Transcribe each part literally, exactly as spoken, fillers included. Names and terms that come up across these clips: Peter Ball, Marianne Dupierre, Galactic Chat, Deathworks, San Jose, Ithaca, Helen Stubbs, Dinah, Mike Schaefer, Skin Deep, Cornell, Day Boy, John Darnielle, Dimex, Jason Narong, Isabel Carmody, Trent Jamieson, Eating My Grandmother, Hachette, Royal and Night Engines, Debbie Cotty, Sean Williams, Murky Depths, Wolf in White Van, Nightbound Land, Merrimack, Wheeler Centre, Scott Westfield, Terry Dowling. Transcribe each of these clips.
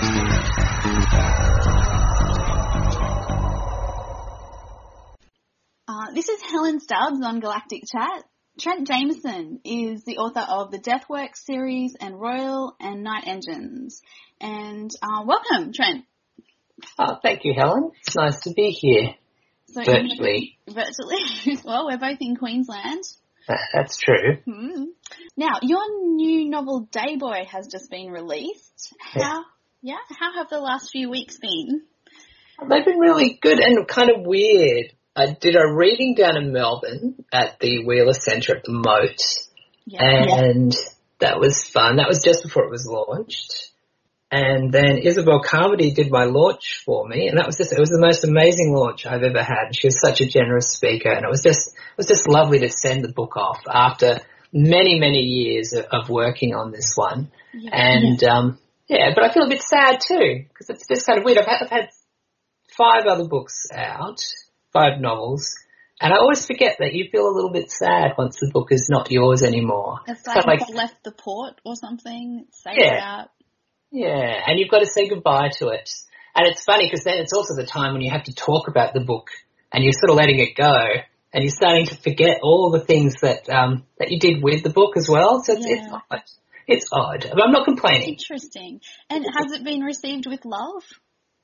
Uh, this is Helen Stubbs on Galactic Chat. Trent Jamieson is the author of the Deathworks series and Royal and Night Engines. And uh, welcome, Trent. Oh, thank you, Helen. It's nice to be here. So virtually. In, virtually. Well, we're both in Queensland. That's true. Mm-hmm. Now, your new novel Dayboy has just been released. How, yeah. yeah, how have the last few weeks been? They've been really good and kind of weird. I did a reading down in Melbourne at the Wheeler Centre at the Moat, yeah. and yeah. that was fun. That was just before it was launched. And then Isabel Carmody did my launch for me, and that was just, it was the most amazing launch I've ever had. She was such a generous speaker, and it was just, it was just lovely to send the book off after many, many years of, of working on this one. Yeah. And, yeah. um, yeah, but I feel a bit sad too, because it's just kind of weird. I've had, I've had five other books out, five novels, and I always forget that you feel a little bit sad once the book is not yours anymore. It's like, like I left the port or something. Say yeah. it out. Yeah, and you've got to say goodbye to it. And it's funny because then it's also the time when you have to talk about the book and you're sort of letting it go and you're starting to forget all the things that um, that you did with the book as well. So it's, yeah. it's odd. It's odd. But I'm not complaining. Interesting. And has it been received with love?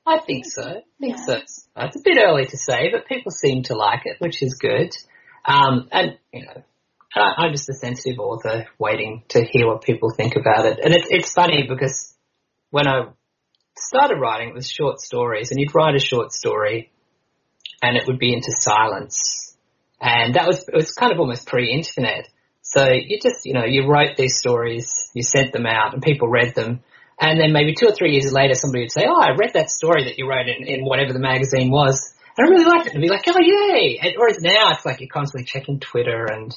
I think so. I think yeah. so. It's a bit early to say, but people seem to like it, which is good. Um, and, you know, I'm just a sensitive author waiting to hear what people think about it. And it's, it's funny because when I started writing, it was short stories, and you'd write a short story and it would be into silence. And that was, it was kind of almost pre-internet. So you just, you know, you wrote these stories, you sent them out and people read them. And then maybe two or three years later, somebody would say, oh, I read that story that you wrote in, in whatever the magazine was. And I really liked it. And I'd be like, oh, yay. And, whereas now it's like you're constantly checking Twitter and,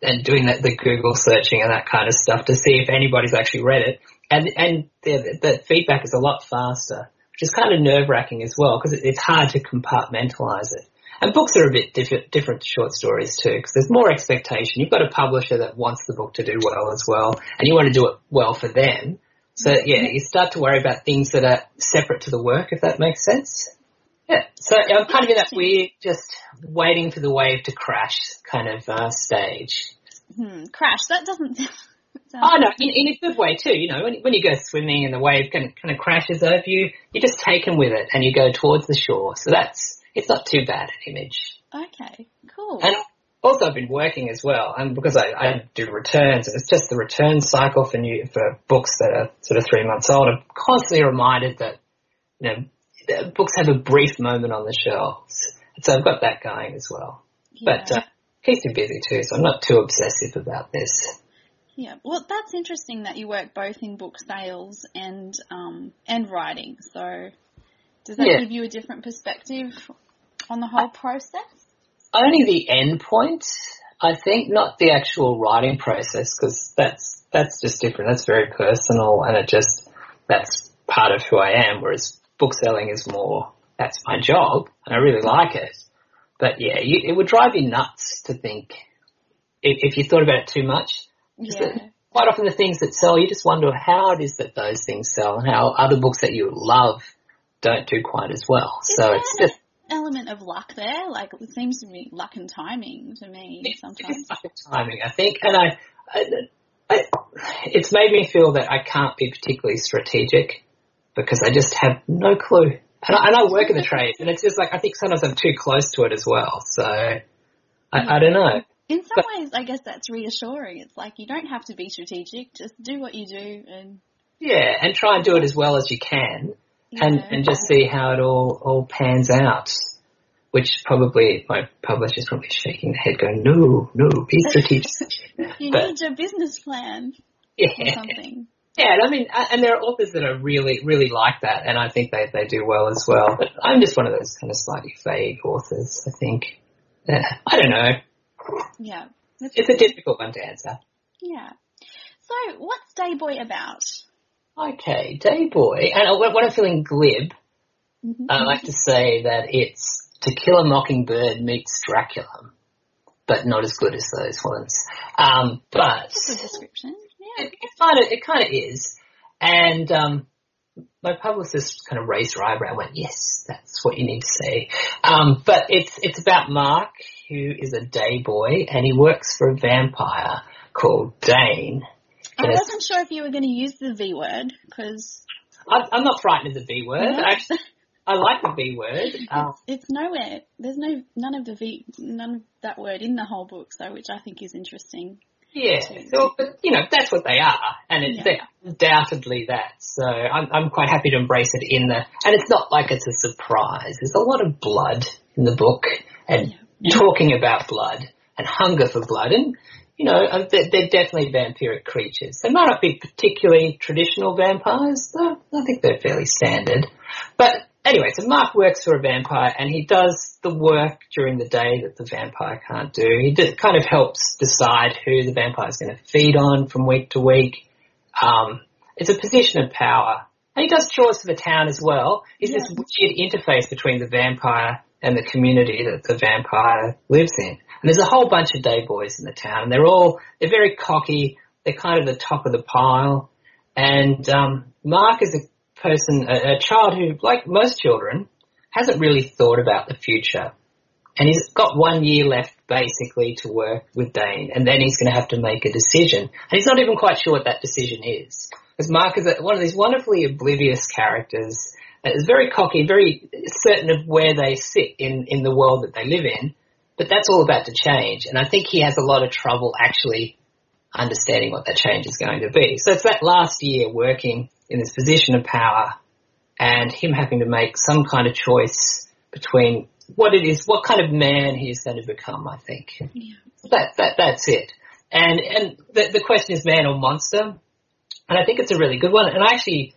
and doing that, the Google searching and that kind of stuff to see if anybody's actually read it. And and the, the feedback is a lot faster, which is kind of nerve-wracking as well because it, it's hard to compartmentalise it. And books are a bit diff- different to short stories too because there's more expectation. You've got a publisher that wants the book to do well as well and you want to do it well for them. So, yeah, you start to worry about things that are separate to the work, if that makes sense. Yeah, so I'm kind of in that weird just waiting for the wave to crash kind of uh, stage. Hmm, crash, that doesn't... So. Oh, no, in, in a good way too. You know, when, when you go swimming and the wave kind of, kind of crashes over you, you're just taken with it and you go towards the shore. So that's, it's not too bad an image. Okay, cool. And also I've been working as well, and because I, I do returns, and it's just the return cycle for new, for books that are sort of three months old, I'm constantly reminded that, you know, books have a brief moment on the shelves. So I've got that going as well. Yeah. But uh, keeps me busy too, so I'm not too obsessive about this. Yeah, well, that's interesting that you work both in book sales and um, and writing. So does that yeah. give you a different perspective on the whole I, process? Only the end point, I think, not the actual writing process because that's, that's just different. That's very personal and it just that's part of who I am, whereas book selling is more that's my job and I really like it. But, yeah, you, it would drive you nuts to think if, if you thought about it too much. Yeah. Quite often the things that sell, you just wonder how it is that those things sell and how other books that you love don't do quite as well. Is so it's just an element of luck there. Like it seems to me luck and timing to me it, sometimes. It's luck and timing, I think, and I, I, I, it's made me feel that I can't be particularly strategic because I just have no clue. And I, and I work in the trade, and it's just like I think sometimes I'm too close to it as well. So I, yeah. I don't know. In some but, ways, I guess that's reassuring. It's like you don't have to be strategic. Just do what you do. and Yeah, and try and do it as well as you can yeah. and, and just see how it all, all pans out, which probably my publisher's probably shaking their head going, no, no, be strategic. you but, need your business plan yeah. or something. Yeah, and I mean, and there are authors that are really, really like that, and I think they, they do well as well. But I'm just one of those kind of slightly vague authors, I think. Yeah, I don't know. Yeah. It's a difficult one to answer. Yeah. So what's Dayboy about? Okay, Dayboy, and when I'm feeling glib, mm-hmm. I like to say that it's To Kill a Mockingbird meets Dracula, but not as good as those ones. Um, but that's a description. Yeah. It, it, kind of, it kind of is. And um, my publicist kind of raised her eyebrow and went, yes, that's what you need to say. Um, but it's it's about Mark, who is a day boy, and he works for a vampire called Dane. I wasn't sure if you were going to use the V word, because... I'm not frightened of the V word. No. I, I like the V word. Um, it's, it's nowhere. There's no none of the V, none of that word in the whole book, so which I think is interesting. Yeah, so, but, you know, that's what they are, and it's yeah. undoubtedly that. So I'm, I'm quite happy to embrace it in the – and it's not like it's a surprise. There's a lot of blood in the book and yeah. talking about blood and hunger for blood, and, you know, they're, they're definitely vampiric creatures. They might not be particularly traditional vampires, though. I think they're fairly standard. But anyway, so Mark works for a vampire, and he does the work during the day that the vampire can't do. He did, kind of helps decide who the vampire is going to feed on from week to week. Um, it's a position of power. And he does chores for the town as well. He's yeah. this weird interface between the vampire and the community that the vampire lives in. And there's a whole bunch of day boys in the town, and they're all, they're very cocky, they're kind of the top of the pile. And um, Mark is a person, a, a child who, like most children, hasn't really thought about the future. And he's got one year left, basically, to work with Dane, and then he's going to have to make a decision. And he's not even quite sure what that decision is, because Mark is one of these wonderfully oblivious characters. It's very cocky, very certain of where they sit in, in the world that they live in, but that's all about to change. And I think he has a lot of trouble actually understanding what that change is going to be. So it's that last year working in this position of power and him having to make some kind of choice between what it is, what kind of man he is going to become, I think. Yeah. That, that, that's it. And, and the, the question is man or monster, and I think it's a really good one. And I actually...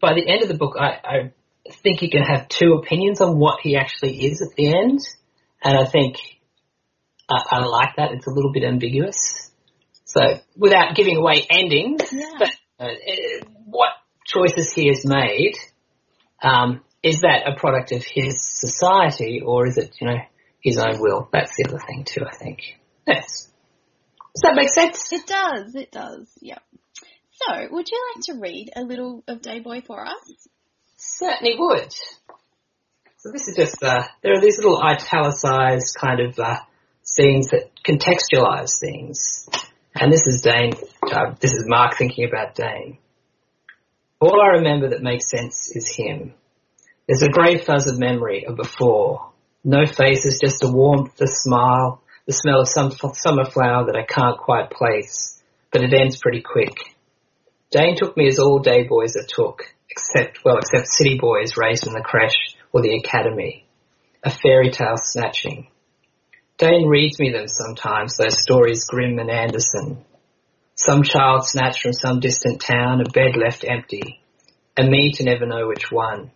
by the end of the book, I, I think he can have two opinions on what he actually is at the end, and I think I, I like that. It's a little bit ambiguous. So without giving away endings, yeah. but uh, what choices he has made, um, is that a product of his society or is it, you know, his own will? That's the other thing too, I think. Yes. Does that make sense? It does. It does, yeah. So, would you like to read a little of Dayboy for us? Certainly would. So this is just, uh, there are these little italicised kind of uh, scenes that contextualise things. And this is Dane, uh, this is Mark thinking about Dane. All I remember that makes sense is him. There's a grey fuzz of memory of before. No faces, just a warmth, a smile, the smell of some summer flower that I can't quite place, but it ends pretty quick. Dane took me as all day boys are took, except, well, except city boys raised in the creche or the academy, a fairy tale snatching. Dane reads me them sometimes, those stories Grimm and Anderson. Some child snatched from some distant town, a bed left empty, and me to never know which one.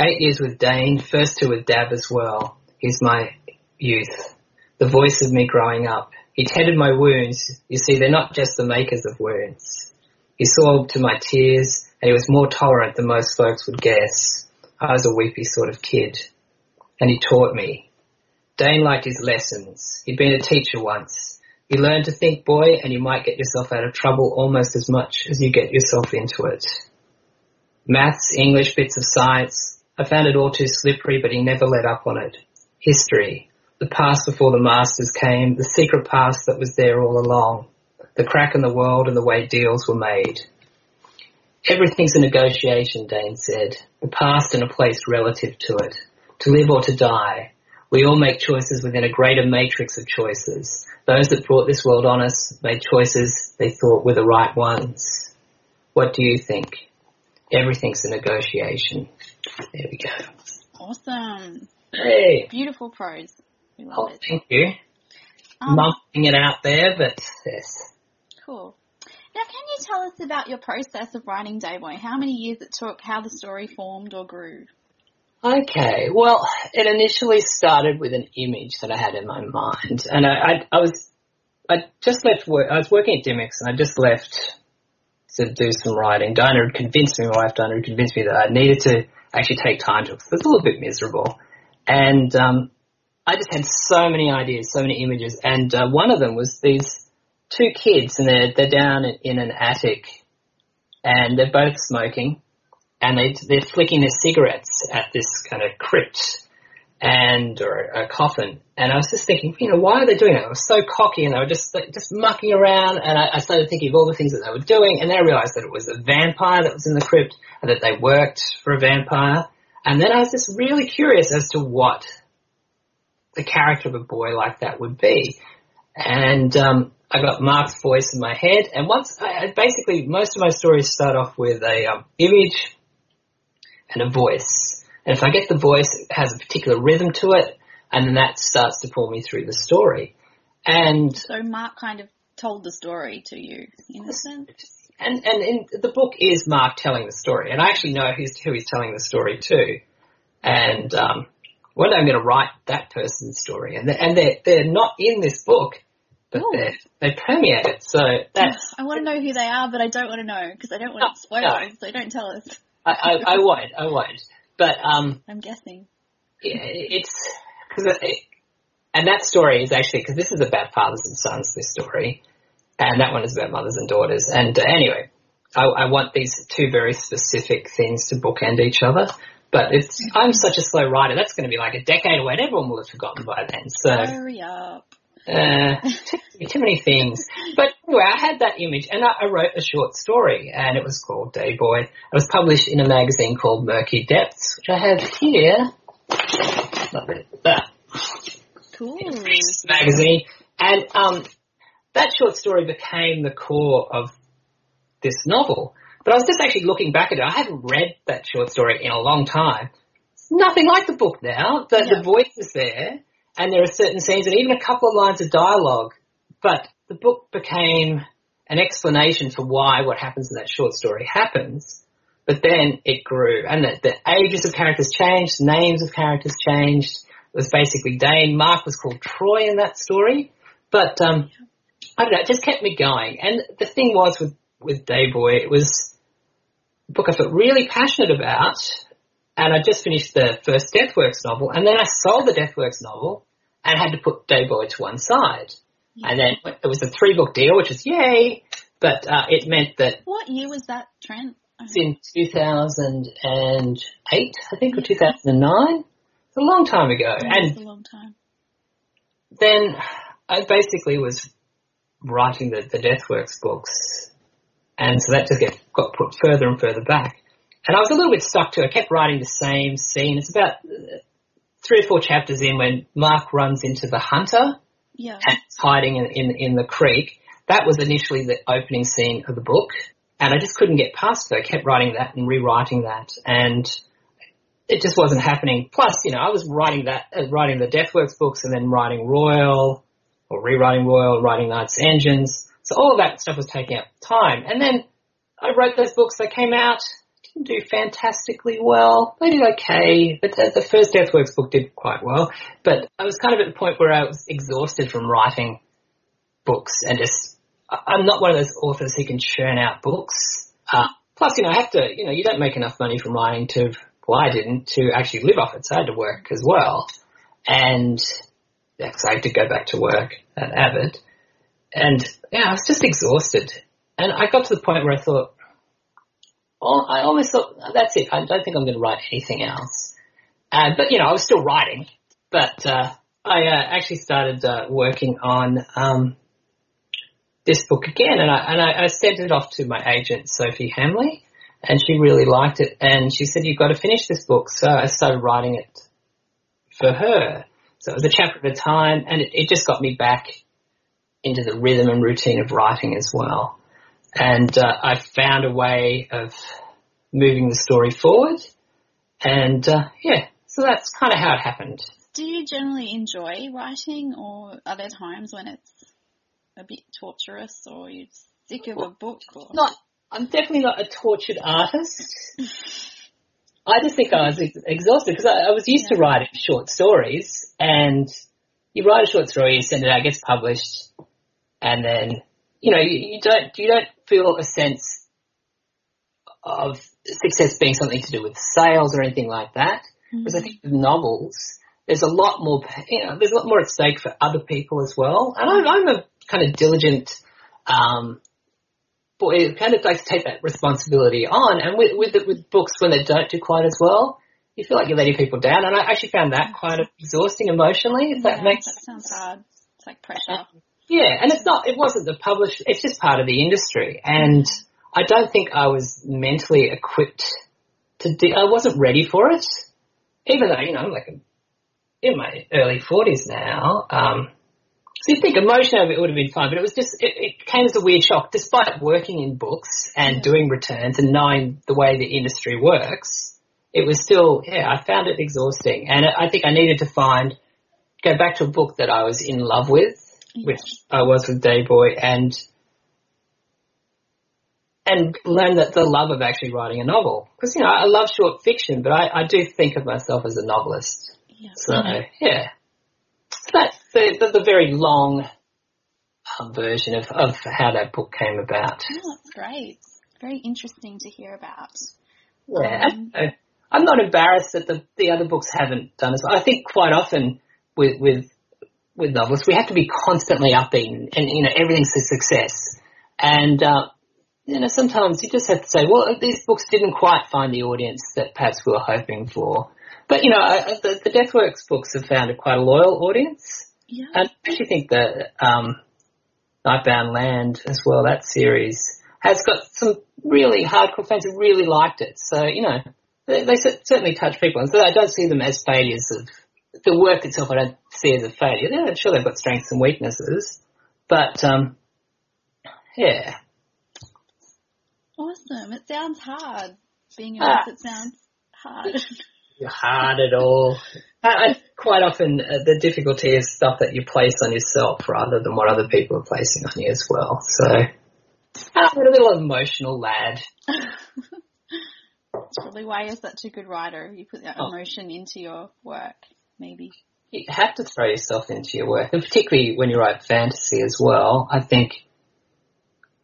Eight years with Dane, first two with Dab as well. He's my youth, the voice of me growing up. He tended my wounds. You see, they're not just the makers of wounds. He saw to my tears, and he was more tolerant than most folks would guess. I was a weepy sort of kid, and he taught me. Dane liked his lessons. He'd been a teacher once. You learn to think, boy, and you might get yourself out of trouble almost as much as you get yourself into it. Maths, English, bits of science, I found it all too slippery, but he never let up on it. History, the past before the masters came, the secret past that was there all along. The crack in the world and the way deals were made. Everything's a negotiation, Dane said, the past and a place relative to it, to live or to die. We all make choices within a greater matrix of choices. Those that brought this world on us made choices they thought were the right ones. What do you think? Everything's a negotiation. There we go. Awesome. Hey. Beautiful prose. We love oh, it. Thank you. Um, Mumping it out there, but yes. Cool. Now, can you tell us about your process of writing Dayboy? How many years it took, how the story formed or grew? Okay. Well, it initially started with an image that I had in my mind. And I, I, I was I just left work. I was working at Dimex, and I just left to do some writing. Dinah had convinced me, my wife Dinah had convinced me that I needed to actually take time to it, because it was a little bit miserable. And um, I just had so many ideas, so many images. And uh, one of them was these... two kids, and they're, they're down in an attic, and they're both smoking, and they, they're flicking their cigarettes at this kind of crypt and or a coffin. And I was just thinking, you know, why are they doing that? They were so cocky and they were just like, just mucking around. And I, I started thinking of all the things that they were doing. And then I realized that it was a vampire that was in the crypt and that they worked for a vampire. And then I was just really curious as to what the character of a boy like that would be. And um, I got Mark's voice in my head. And once I, basically most of my stories start off with a um, image and a voice. And if I get the voice, it has a particular rhythm to it. And then that starts to pull me through the story. And so Mark kind of told the story to you, in a sense. And, and in, the book is Mark telling the story. And I actually know who's, who he's telling the story to. And um, one day I'm going to write that person's story. And, the, and they're, they're not in this book, but they they permeate it. So that's, I want to know who they are, but I don't want to know because I don't want to spoil no. it, so don't tell us. I, I, I won't, I won't. But um, I'm guessing. Yeah, it's... Cause it, and that story is actually, because this is about fathers and sons, this story, and that one is about mothers and daughters. And uh, anyway, I, I want these two very specific things to bookend each other. But it's, I'm such a slow writer, that's going to be like a decade away and everyone will have forgotten by then. So hurry up. Uh, too, too many things. But anyway, I had that image and I, I wrote a short story and it was called Day Boy. It was published in a magazine called Murky Depths, which I have here. That. Cool. Magazine. And um, that short story became the core of this novel. But I was just actually looking back at it. I haven't read that short story in a long time. It's nothing like the book now. The, yeah. the voice is there and there are certain scenes and even a couple of lines of dialogue. But the book became an explanation for why what happens in that short story happens. But then it grew, and the, the ages of characters changed, names of characters changed. It was basically Dane. Mark was called Troy in that story. But um, I don't know, it just kept me going. And the thing was with, with Day Boy, it was a book I felt really passionate about, and I just finished the first Deathworks novel, and then I sold the Deathworks novel and had to put Day Boy to one side. Yeah. And then it was a three-book deal, which was yay, but uh, it meant that... What year was that, Trent? It's in two thousand eight, I think, or two thousand nine. It's a long time ago. It's a long time. Then I basically was writing the, the Deathworks books, and so that just get, got put further and further back. And I was a little bit stuck to it. I kept writing the same scene. It's about three or four chapters in when Mark runs into the hunter yeah. and it's hiding in, in, in the creek. That was initially the opening scene of the book. And I just couldn't get past it. I kept writing that and rewriting that, and it just wasn't happening. Plus, you know, I was writing that, uh, writing the Deathworks books, and then writing Royal, or rewriting Royal, writing Night's Engines. So all of that stuff was taking up time. And then I wrote those books. They came out, didn't do fantastically well. They did okay, but the, the first Deathworks book did quite well. But I was kind of at the point where I was exhausted from writing books and just. I'm not one of those authors who can churn out books. Uh, plus, you know, I have to, you know, you don't make enough money from writing to, well, I didn't, to actually live off it, so I had to work as well. And yeah, because I had to go back to work at Avid. And, yeah, I was just exhausted. And I got to the point where I thought, oh, I always thought, that's it, I don't think I'm going to write anything else. Uh, but, you know, I was still writing. But uh, I uh, actually started uh, working on... Um, this book again, and I and I, I sent it off to my agent, Sophie Hamley, and she really liked it, and she said, you've got to finish this book. So I started writing it for her. So it was a chapter at a time, and it, it just got me back into the rhythm and routine of writing as well. And uh, I found a way of moving the story forward, and, uh, yeah, so that's kind of how it happened. Do you generally enjoy writing, or are there times when it's a bit torturous, or you're sick of a book? Or... Not, I'm definitely not a tortured artist. I just think I was ex- exhausted because I, I was used yeah. to writing short stories, and you write a short story, you send it out, it gets published, and then, you know, you, you don't you don't feel a sense of success being something to do with sales or anything like that. Mm-hmm. Because I think with novels, there's a lot more, you know, there's a lot more at stake for other people as well. And I, I'm a kind of diligent um, for it kind of like take that responsibility on. And with with, the, with books when they don't do quite as well, you feel like you're letting people down. And I actually found that quite exhausting emotionally. If yeah, that makes that sounds hard. It's like pressure. Yeah, and it's not. It wasn't the publish. It's just part of the industry, and I don't think I was mentally equipped to do. I wasn't ready for it, even though you know I'm like in my early forties now. Um, So you think emotionally it would have been fine, but it was just it, it came as a weird shock. Despite working in books and doing returns and knowing the way the industry works, it was still yeah. I found it exhausting, and I think I needed to find go back to a book that I was in love with, yeah. which I was with Dayboy, and and learn that the love of actually writing a novel. Because you know I love short fiction, but I, I do think of myself as a novelist. Yeah. So yeah. That's the, the, the very long uh, version of, of how that book came about. Oh, that's great. Very interesting to hear about. Yeah. Um, I, I'm not embarrassed that the, the other books haven't done as well. I think quite often with with, with novelists we have to be constantly upping and, you know, everything's a success. And, uh, you know, sometimes you just have to say, well, these books didn't quite find the audience that perhaps we were hoping for. But, you know, I, the, the Deathworks books have found a quite a loyal audience. Yeah. And I actually think that um, Nightbound Land as well, that series, has got some really hardcore fans who really liked it. So, you know, they, they certainly touch people. And so I don't see them as failures of the work itself. I don't see as a failure. Yeah, I'm sure they've got strengths and weaknesses. But, um, yeah. Awesome. It sounds hard. Being honest, ah. it sounds hard. Hard at all. I, I, quite often uh, the difficulty is stuff that you place on yourself rather than what other people are placing on you as well. So I'm a little emotional lad. That's probably why you're such a good writer. You put that oh. emotion into your work, maybe. You have to throw yourself into your work, and particularly when you write fantasy as well. I think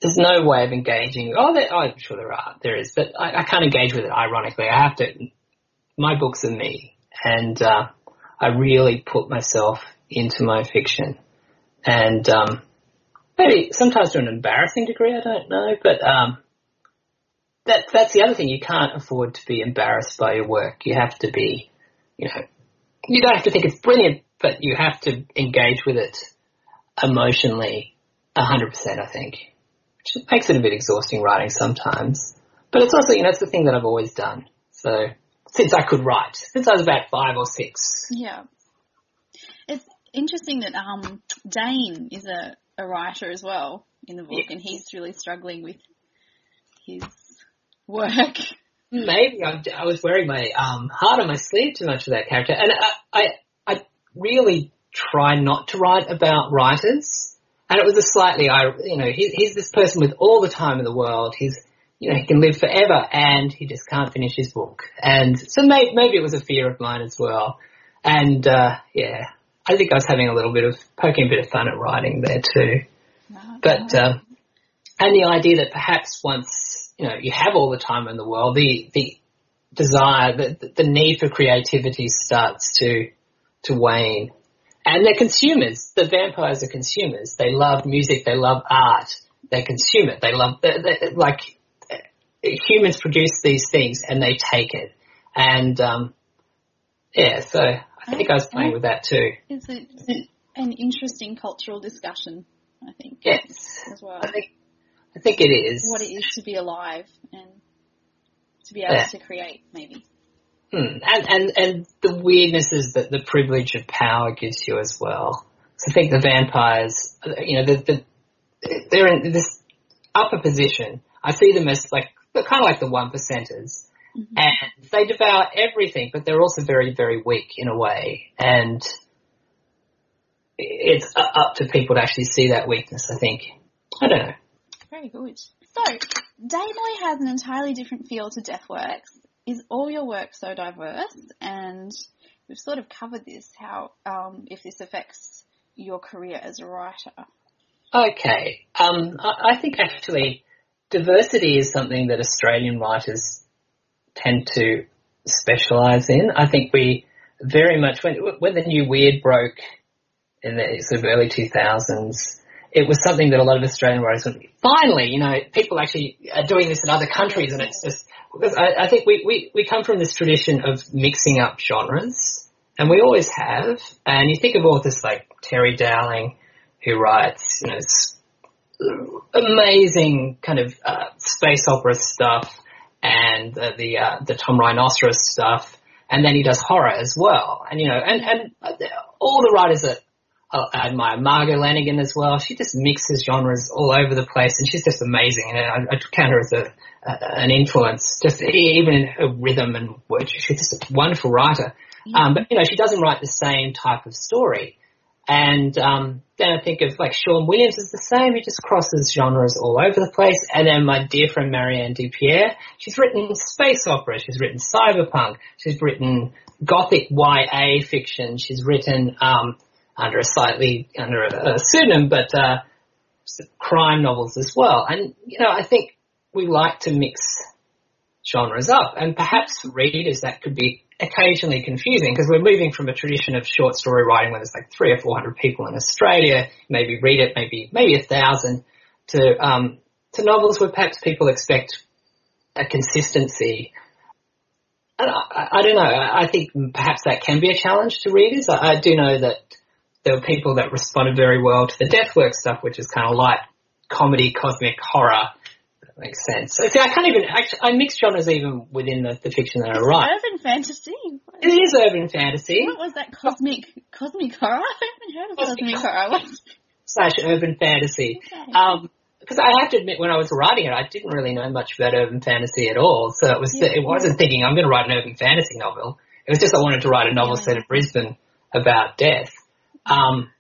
there's no way of engaging. Oh, there, oh I'm sure there are. There is. But I, I can't engage with it, ironically. I have to... My books are me, and uh, I really put myself into my fiction. And um, maybe sometimes to an embarrassing degree, I don't know, but um, that, that's the other thing. You can't afford to be embarrassed by your work. You have to be, you know, you don't have to think it's brilliant, but you have to engage with it emotionally one hundred percent, I think, which makes it a bit exhausting writing sometimes. But it's also, you know, it's the thing that I've always done, so... Since I could write, since I was about five or six. Yeah. It's interesting that um, Dane is a, a writer as well in the book, yeah. and he's really struggling with his work. Maybe I, I was wearing my um, heart on my sleeve too much for that character. And I, I, I really try not to write about writers. And it was a slightly, you know, he, he's this person with all the time in the world. He's You know, he can live forever and he just can't finish his book. And so maybe, maybe it was a fear of mine as well. And, uh, yeah, I think I was having a little bit of, poking a bit of fun at writing there too. Wow. But, um, and the idea that perhaps once, you know, you have all the time in the world, the, the desire, the, the need for creativity starts to, to wane. And they're consumers. The vampires are consumers. They love music. They love art. They consume it. They love, they, they, like, humans produce these things and they take it. And, um, yeah, so I think I was playing with that too. It's, a, it's an interesting cultural discussion, I think. Yes. As well. I think, I think it is. What it is to be alive and to be able yeah. to create, maybe. Hmm. And, and, and the weirdnesses that the privilege of power gives you as well. So I think the vampires, you know, the, the, they're in this upper position. I see them as like, they're kind of like the one percenters, mm-hmm. and they devour everything, but they're also very, very weak in a way, and it's up to people to actually see that weakness, I think. I don't know. Very good. So, Dayboy has an entirely different feel to Deathworks. Is all your work so diverse? And we've sort of covered this, how um, if this affects your career as a writer. Okay. Um, I, I think actually... diversity is something that Australian writers tend to specialise in. I think we very much, when, when the new weird broke in the sort of early two thousands, it was something that a lot of Australian writers would be, finally, you know, people actually are doing this in other countries, and it's just, because I, I think we, we, we come from this tradition of mixing up genres, and we always have, and you think of authors like Terry Dowling, who writes, you know, amazing kind of uh, space opera stuff and uh, the uh, the Tom Rhinoceros stuff, and then he does horror as well. And, you know, and, and all the writers that I admire, Margo Lanagan as well, she just mixes genres all over the place, and she's just amazing. And I, I count her as a, uh, an influence, just even in her rhythm and word. She's just a wonderful writer. Yeah. Um, but, you know, she doesn't write the same type of story. And um, then I think of, like, Sean Williams is the same. He just crosses genres all over the place. And then my dear friend Marianne Dupierre, she's written space opera. She's written cyberpunk. She's written gothic Y A fiction. She's written um, under a slightly under a, a pseudonym, but uh, crime novels as well. And, you know, I think we like to mix genres up. And perhaps for readers that could be occasionally confusing, because we're moving from a tradition of short story writing where there's like three or four hundred people in Australia, maybe read it, maybe maybe a thousand, to um, to novels where perhaps people expect a consistency. And I, I don't know. I think perhaps that can be a challenge to readers. I, I do know that there were people that responded very well to the Deathworks stuff, which is kind of light comedy, cosmic horror. Makes sense. So, see, I can't even actually. I mix genres even within the, the fiction that is I write. Urban fantasy. It is urban fantasy. What was that? Cosmic cosmic horror. I haven't heard of cosmic, cosmic horror. Slash urban fantasy. Okay. Um, because I have to admit, when I was writing it, I didn't really know much about urban fantasy at all. So it was. Yeah. It wasn't thinking I'm going to write an urban fantasy novel. It was just I wanted to write a novel yeah. set in Brisbane about death. Um,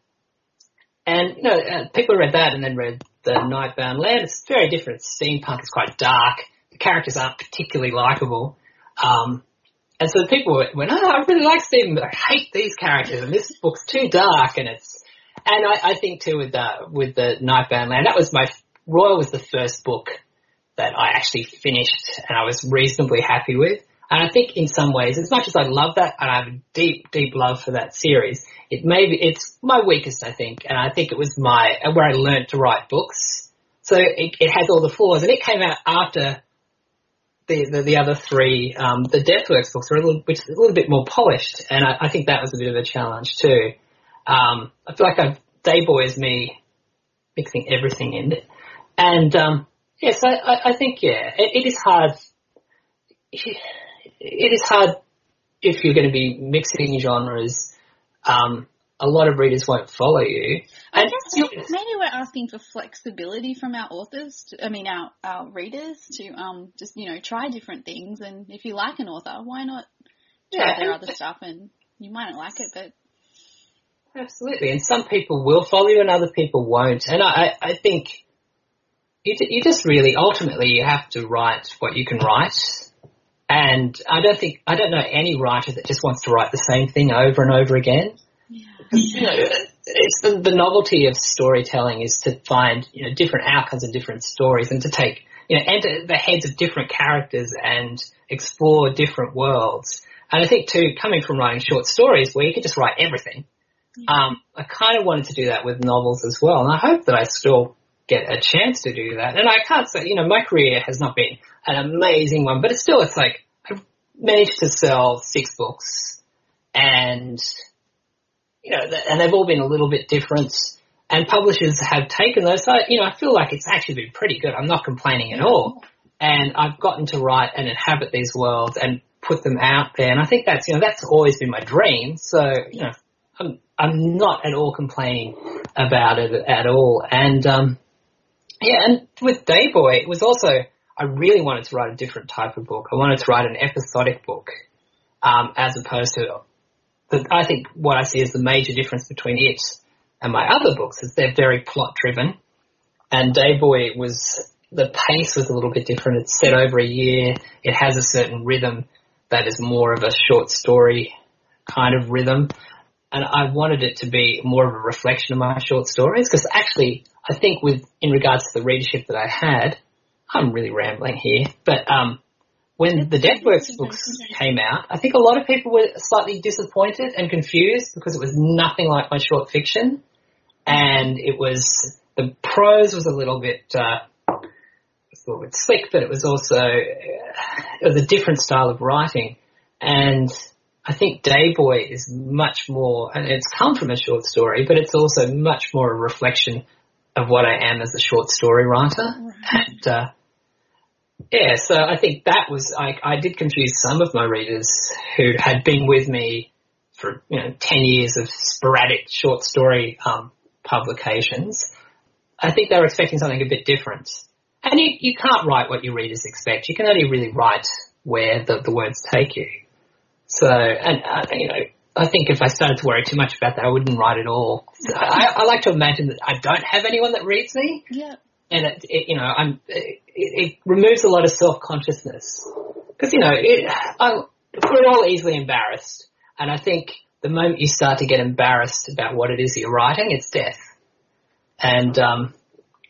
and you know, people read that and then read the Nightbound Land. It's very different. Steampunk is quite dark. The characters aren't particularly likeable. Um, and so people went, oh, I really like steampunk. I hate these characters, and this book's too dark. And it's, and I, I think too with the, with the Nightbound Land, that was my, Roil was the first book that I actually finished and I was reasonably happy with. And I think in some ways, as much as I love that, and I have a deep, deep love for that series, it may be, it's my weakest, I think, and I think it was my where I learned to write books. So it, it has all the flaws, and it came out after the the, the other three, um, the Deathworks books were a little, which, a little bit more polished, and I, I think that was a bit of a challenge too. Um, I feel like I've, Day Boy is me mixing everything in it. And, um, yes, yeah, so I, I think, yeah, it, it is hard. Yeah. It is hard if you're going to be mixing genres. Um, a lot of readers won't follow you. I and guess maybe, maybe we're asking for flexibility from our authors, to, I mean our, our readers, to um, just, you know, try different things. And if you like an author, why not try yeah, their other but, stuff? And you might not like it, but... Absolutely. And some people will follow you and other people won't. And I, I think you, you just really, ultimately, you have to write what you can write. And I don't think I don't know any writer that just wants to write the same thing over and over again. Yeah. You know, it's the, the novelty of storytelling is to find, you know, different outcomes and different stories, and to take, you know, enter the heads of different characters and explore different worlds. And I think too, coming from writing short stories where you can just write everything, yeah. um, I kind of wanted to do that with novels as well, and I hope that I still get a chance to do that. And I can't say, you know, my career has not been an amazing one, but it's still, it's like I've managed to sell six books, and, you know, and they've all been a little bit different, and publishers have taken those. So, you know, I feel like it's actually been pretty good. I'm not complaining at all. And I've gotten to write and inhabit these worlds and put them out there. And I think that's, you know, that's always been my dream. So, you know, I'm, I'm not at all complaining about it at all. And, um, yeah, and with Dayboy, it was also, I really wanted to write a different type of book. I wanted to write an episodic book, um, as opposed to, the, I think what I see is the major difference between it and my other books is they're very plot-driven, and Dayboy was, the pace was a little bit different. It's set over a year. It has a certain rhythm that is more of a short story kind of rhythm, and I wanted it to be more of a reflection of my short stories, because actually I think with in regards to the readership that I had, I'm really rambling here, but um, when the Deathworks books came out, I think a lot of people were slightly disappointed and confused because it was nothing like my short fiction, and it was the prose was a little bit, uh, was a little bit slick, but it was also, it was a different style of writing. And I think Day Boy is much more, and it's come from a short story, but it's also much more a reflection of what I am as a short story writer. Right. And, uh, yeah, so I think that was, I, I did confuse some of my readers who had been with me for, you know, ten years of sporadic short story um, publications. I think they were expecting something a bit different. And you, you can't write what your readers expect. You can only really write where the, the words take you. So, and, uh, you know, I think if I started to worry too much about that, I wouldn't write at all. So I, I like to imagine that I don't have anyone that reads me. Yeah. And, it, it, you know, I'm, it, it removes a lot of self-consciousness. Because, you know, it, I, we're all easily embarrassed. And I think the moment you start to get embarrassed about what it is that you're writing, it's death. And um,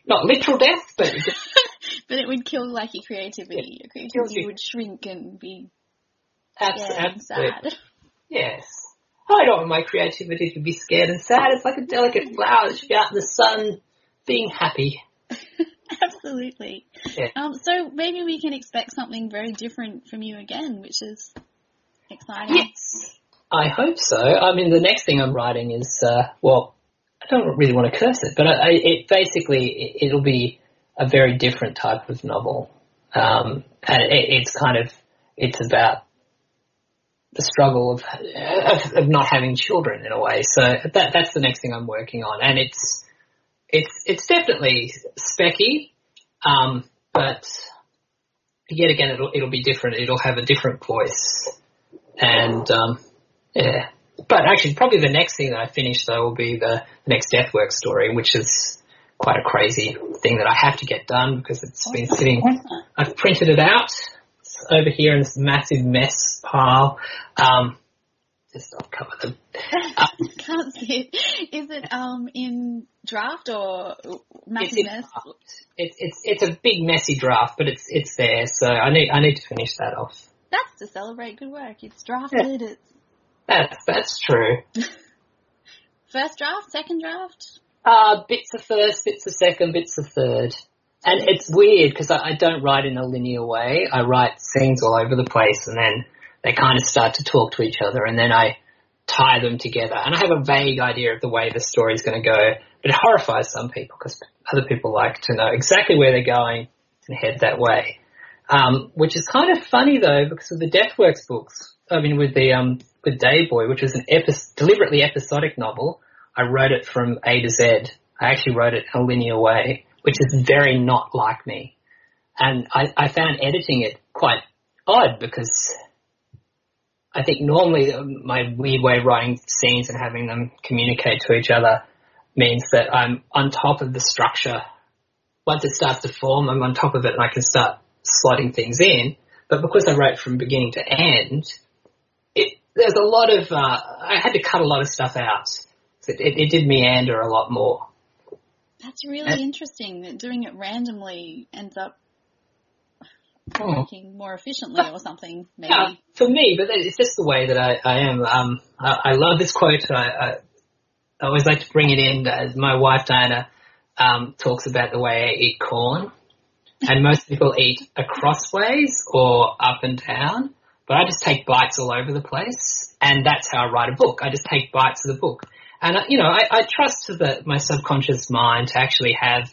not literal death, but... but it would kill, like, your creativity. Your creativity would shrink and be... Absolutely. Sad. Yes. I don't want my creativity to be scared and sad. It's like a delicate flower that should be out in the sun being happy. Absolutely. Yeah. Um, so maybe we can expect something very different from you again, which is exciting. Yes. I hope so. I mean, the next thing I'm writing is, uh, well, I don't really want to curse it, but I, I, it basically it, it'll be a very different type of novel. Um, and it, it's kind of, it's about the struggle of, of of not having children in a way. So that that's the next thing I'm working on, and it's it's it's definitely specky, um, but yet again it'll it'll be different. It'll have a different voice, and um, yeah. But actually, probably the next thing that I finish though will be the, the next Deathworks story, which is quite a crazy thing that I have to get done because it's been sitting. I've printed it out. Over here in this massive mess pile. Um, just I'll cover them. I can't see it. Is it um, in draft or massive it's mess? It's it's it's a big messy draft, but it's it's there. So I need I need to finish that off. That's to celebrate good work. It's drafted. Yeah. It's that's that's true. First draft, second draft. Uh bits of first, bits of second, bits of third. And it's weird because I, I don't write in a linear way. I write scenes all over the place and then they kind of start to talk to each other and then I tie them together. And I have a vague idea of the way the story's going to go, but it horrifies some people because other people like to know exactly where they're going and head that way, um, which is kind of funny, though, because of the Deathworks books. I mean, with the um, with Day Boy, which was an epi- deliberately episodic novel, I wrote it from A to Z. I actually wrote it in a linear way, which is very not like me. And I, I found editing it quite odd because I think normally my weird way of writing scenes and having them communicate to each other means that I'm on top of the structure. Once it starts to form, I'm on top of it and I can start slotting things in. But because I wrote from beginning to end, it, there's a lot of uh, – I had to cut a lot of stuff out. So it, it did meander a lot more. That's really interesting that doing it randomly ends up working more efficiently or something, maybe. Yeah, for me, but it's just the way that I, I am. Um, I, I love this quote. I, I, I always like to bring it in. As my wife, Dinah, um, talks about the way I eat corn, and most people eat a crossways or up and down, but I just take bites all over the place, and that's how I write a book. I just take bites of the book. And, you know, I, I trust the, my subconscious mind to actually have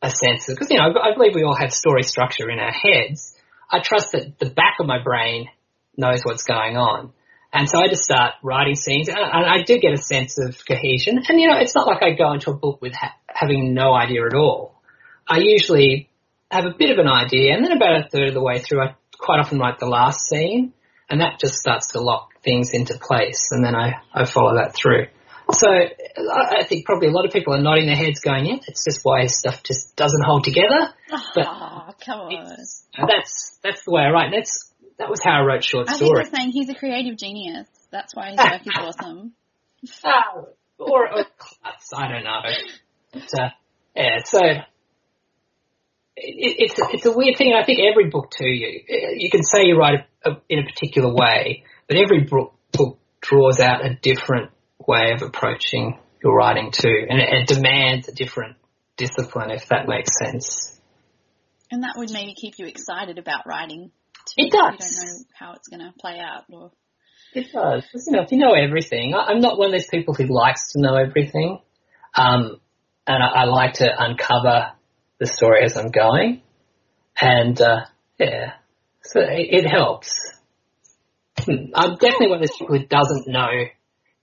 a sense of, because, you know, I, I believe we all have story structure in our heads. I trust that the back of my brain knows what's going on. And so I just start writing scenes, and I, and I do get a sense of cohesion. And, you know, it's not like I go into a book with ha- having no idea at all. I usually have a bit of an idea, and then about a third of the way through, I quite often write the last scene, and that just starts to lock things into place, and then I, I follow that through. So I think probably a lot of people are nodding their heads going, yeah, that's just why stuff just doesn't hold together. But oh, come on. That's that's the way I write. That's That was how I wrote short stories. I story. think they're saying he's a creative genius. That's why his work is awesome. Oh, or, or I don't know. But, uh, yeah, so it, it's, it's a weird thing. I think every book too, you, you can say you write a, a, in a particular way, but every book, book draws out a different way of approaching your writing too, and it, it demands a different discipline, if that makes sense. And that would maybe keep you excited about writing. It does. You don't know how it's going to play out. Or... It does. You know, if you know everything, I'm not one of those people who likes to know everything. Um, and I, I like to uncover the story as I'm going. And, uh, yeah, so it, it helps. I'm definitely one of those people who doesn't know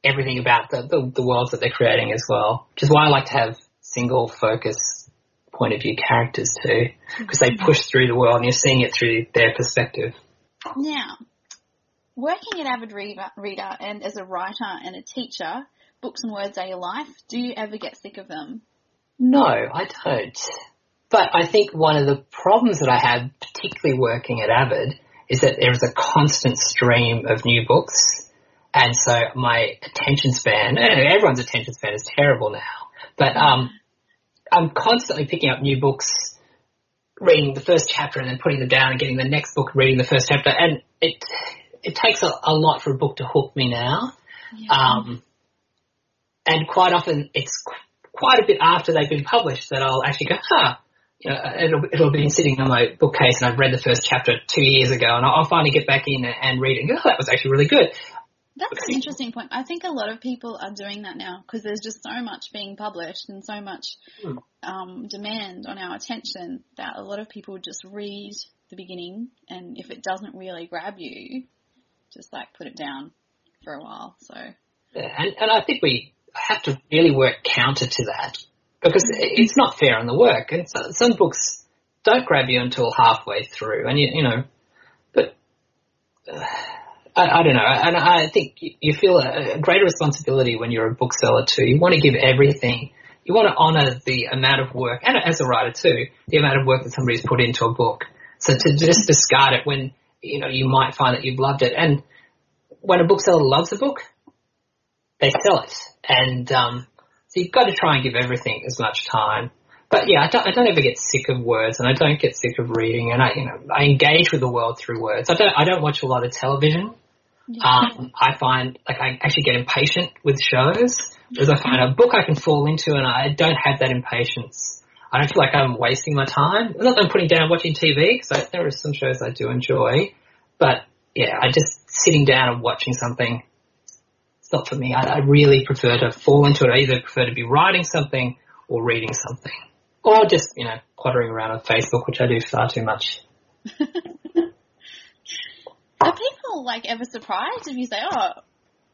everything about the, the, the worlds that they're creating as well, which is why I like to have single focus point of view characters too, because they push through the world and you're seeing it through their perspective. Now, working at Avid Reader and as a writer and a teacher, books and words are your life. Do you ever get sick of them? No, I don't. But I think one of the problems that I had, particularly working at Avid, is that there is a constant stream of new books, and so my attention span, I don't know, everyone's attention span is terrible now, but um, I'm constantly picking up new books, reading the first chapter and then putting them down and getting the next book, reading the first chapter, and it it takes a, a lot for a book to hook me now. Yeah. Um, and quite often it's qu- quite a bit after they've been published that I'll actually go, huh, you know, it'll, it'll be sitting on my bookcase and I've read the first chapter two years ago and I'll, I'll finally get back in and, and read it and go, oh, that was actually really good. That's an interesting point. I think a lot of people are doing that now because there's just so much being published and so much hmm. um, demand on our attention that a lot of people just read the beginning and if it doesn't really grab you, just like put it down for a while. So yeah, and, and I think we have to really work counter to that because it's not fair on the work. And so, some books don't grab you until halfway through and, you, you know, but... Uh, I, I don't know, and I think you feel a greater responsibility when you're a bookseller too. You want to give everything. You want to honour the amount of work, and as a writer too, the amount of work that somebody's put into a book. So to just discard it when, you know, you might find that you've loved it. And when a bookseller loves a book, they sell it. And um, so you've got to try and give everything as much time. But, yeah, I don't, I don't ever get sick of words and I don't get sick of reading and I, you know, I engage with the world through words. I don't, I don't watch a lot of television. Yeah. Um, I find, like, I actually get impatient with shows because I find a book I can fall into and I don't have that impatience. I don't feel like I'm wasting my time. Not that I'm putting down watching T V because there are some shows I do enjoy. But, yeah, I just sitting down and watching something, it's not for me. I, I really prefer to fall into it. I either prefer to be writing something or reading something or just, you know, pottering around on Facebook, which I do far too much. Are people, like, ever surprised if you say, oh,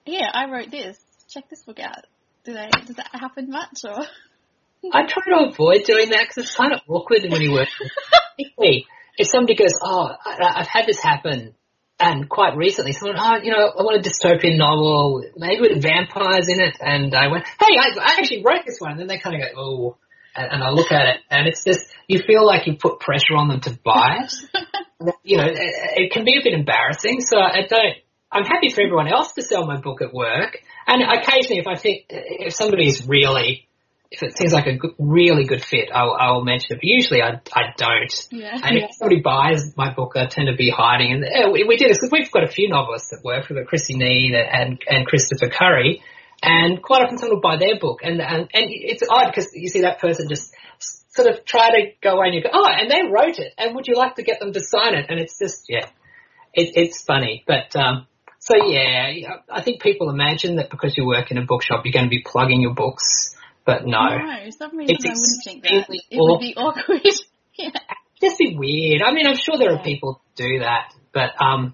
yeah, I wrote this, check this book out? Do they? Does that happen much? Or I try to avoid doing that because it's kind of awkward when you work with if somebody goes, oh, I've had this happen, and quite recently someone, oh, you know, I want a dystopian novel, maybe with vampires in it, and I went, hey, I, I actually wrote this one, and then they kind of go, oh, and, and I look at it, and it's just, you feel like you put pressure on them to buy it. You know, it can be a bit embarrassing, so I don't, I'm happy for everyone else to sell my book at work, and occasionally if I think, if somebody's really, if it seems like a good, really good fit, I'll, I'll mention it, but usually I, I don't. Yeah. And if somebody buys my book, I tend to be hiding, and we do this, because we've got a few novelists that work, we've got Chrissy Neen and, and Christopher Curry, and quite often someone will buy their book, and, and, and it's odd, because you see that person just sort of try to go away and you go, oh, and they wrote it, and would you like to get them to sign it? And it's just, yeah, it, it's funny. But um, so, yeah, I think people imagine that because you work in a bookshop you're going to be plugging your books, but no. No, some reason I wouldn't think that. It would be awkward. Yeah. Just be weird. I mean, I'm sure there yeah. are people who do that, but, um,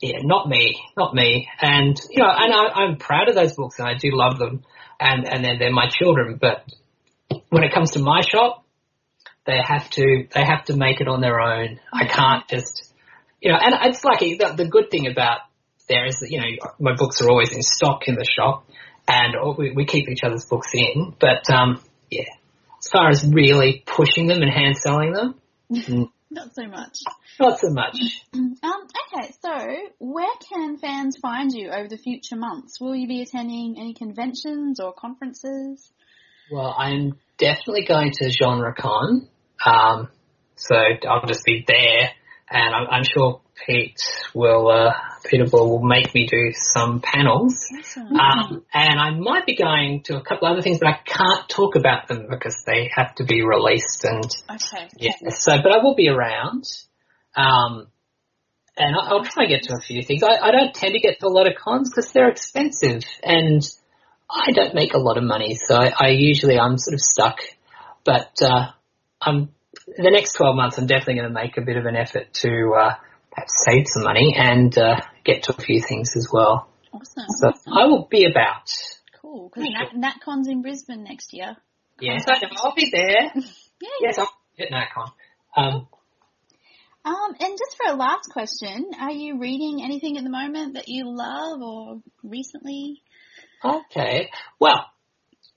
yeah, not me, not me. And, you know, and I, I'm proud of those books and I do love them, and, and they're, they're my children, but... When it comes to my shop, they have to they have to make it on their own. I can't just, you know, and it's like the, the good thing about there is that, you know, my books are always in stock in the shop and we, we keep each other's books in. But, um, yeah, as far as really pushing them and hand-selling them. Not so much. Not so much. Um, okay, so where can fans find you over the future months? Will you be attending any conventions or conferences? Well, I'm definitely going to GenreCon, um, so I'll just be there, and I'm, I'm sure Pete will uh, Peter Ball will make me do some panels. Awesome. Um, and I might be going to a couple other things, but I can't talk about them because they have to be released. And okay. Yeah, so, but I will be around. Um, and I, I'll try and get to a few things. I, I don't tend to get to a lot of cons because they're expensive and I don't make a lot of money. So I, I usually I'm sort of stuck, but uh, I'm the next twelve months I'm definitely going to make a bit of an effort to uh, perhaps save some money and uh, get to a few things as well. Awesome. So awesome. I will be about. Cool. Because Nat, NatCon's in Brisbane next year. Yes, yeah, so I'll be there. Yeah, yes, I'll be at NatCon. Um, um, and just for a last question, are you reading anything at the moment that you love or recently? Okay. Well,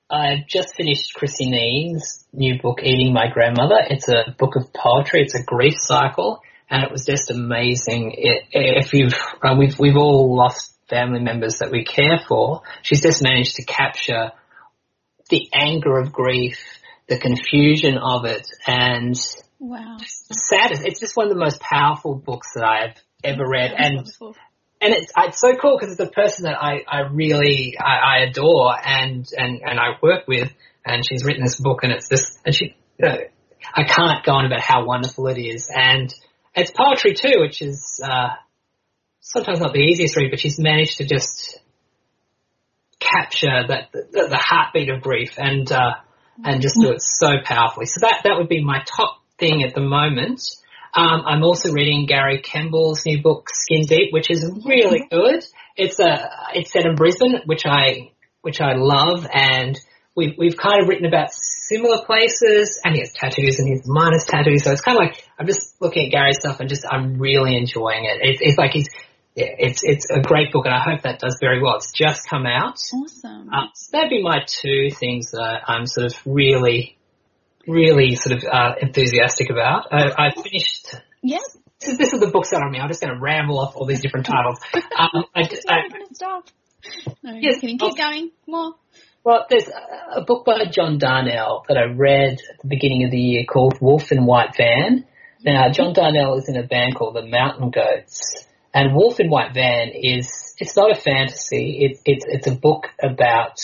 I've just finished Chrissy Neen's new book, Eating My Grandmother. It's a book of poetry. It's a grief cycle, and it was just amazing. It, if you've uh, we've we've all lost family members that we care for, she's just managed to capture the anger of grief, the confusion of it, and wow, saddest. It's just one of the most powerful books that I've ever read, and wonderful. And it's, it's so cool because it's a person that I, I really, I, I adore and, and, and I work with, and she's written this book, and it's just, and she, you know, I can't go on about how wonderful it is. And it's poetry too, which is, uh, sometimes not the easiest read, but she's managed to just capture that, the, the heartbeat of grief and, uh, and just do it so powerfully. So that, that would be my top thing at the moment. Um, I'm also reading Gary Kemble's new book, Skin Deep, which is really good. It's a, it's set in Brisbane, which I, which I love. And we've, we've kind of written about similar places, and he has tattoos and he has minus tattoos. So it's kind of like, I'm just looking at Gary's stuff and just, I'm really enjoying it. It's, it's like he's, yeah, it's, it's a great book, and I hope that does very well. It's just come out. Awesome. Um, so that'd be my two things that I'm sort of really, really sort of uh, enthusiastic about. I, I finished. Yes. This is, this is the books that I'm in. I'm just going to ramble off all these different titles. Um, I just. I, stop. No, yes, can keep going more. Well, there's a, a book by John Darnielle that I read at the beginning of the year called Wolf in White Van. Now, John Darnielle is in a band called The Mountain Goats, and Wolf in White Van is it's not a fantasy. It's it's it's a book about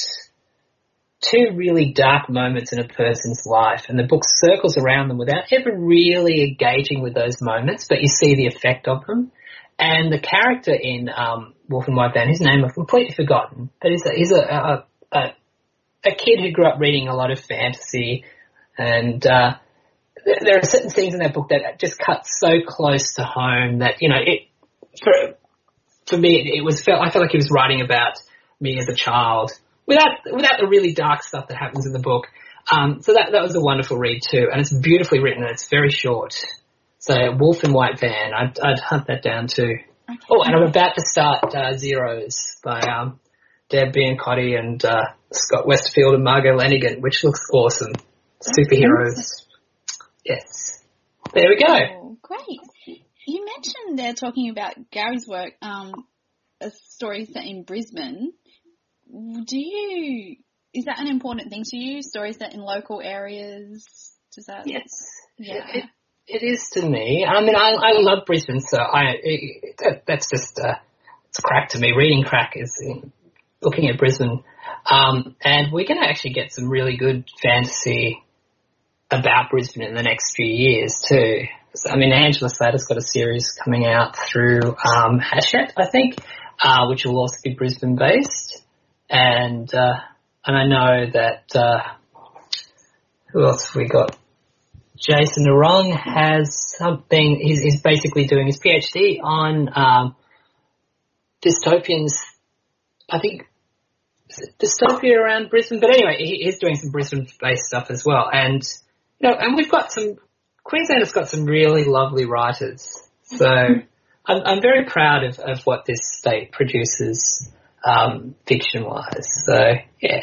two really dark moments in a person's life, and the book circles around them without ever really engaging with those moments, but you see the effect of them. And the character in um, Wolf in White Van, his name I've completely forgotten, but he's, a, he's a, a, a, a kid who grew up reading a lot of fantasy, and uh, there are certain things in that book that just cut so close to home that, you know, it for, for me it, it was felt I felt like he was writing about me as a child, Without without the really dark stuff that happens in the book. Um, so that that was a wonderful read too, and it's beautifully written and it's very short. So Wolf in White Van, I'd, I'd hunt that down too. Okay. Oh, and I'm about to start uh, Zeros by um, Debbie Cotty and uh, Scott Westfield and Margo Lanagan, which looks awesome. Superheroes. Yes. There we go. Oh, great. You mentioned they're talking about Gary's work, um, a story set in Brisbane. Do you, is that an important thing to you? Stories that in local areas? Does that? Yes. Yeah. It, it, it is to me. I mean, I, I love Brisbane, so I, it, that, that's just, uh, it's crack to me. Reading crack is looking at Brisbane. Um, and we're going to actually get some really good fantasy about Brisbane in the next few years too. So, I mean, Angela Slater's got a series coming out through, um, Hachette, I think, uh, which will also be Brisbane based. And uh, and I know that uh, who else have we got? Jason Narong has something. He's, he's basically doing his PhD on um, dystopians. I think dystopia around Brisbane. But anyway, he, he's doing some Brisbane-based stuff as well. And you know, and we've got some Queensland's got some really lovely writers. So I'm, I'm very proud of, of what this state produces. Um, fiction-wise. So, yeah.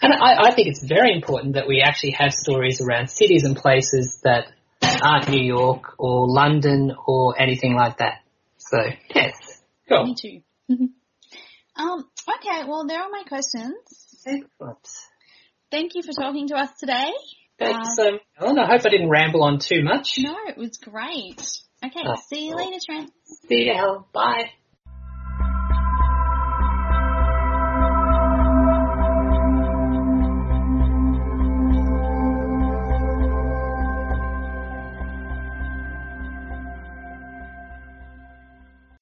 And I, I think it's very important that we actually have stories around cities and places that aren't New York or London or anything like that. So, yes. Cool. Me too. Mm-hmm. Um, okay, well, there are my questions. Excellent. Thank you for talking to us today. Thanks, so much, Helen. I hope I didn't ramble on too much. No, it was great. Okay, oh, see you cool. later, Trent. See you, Helen. Bye.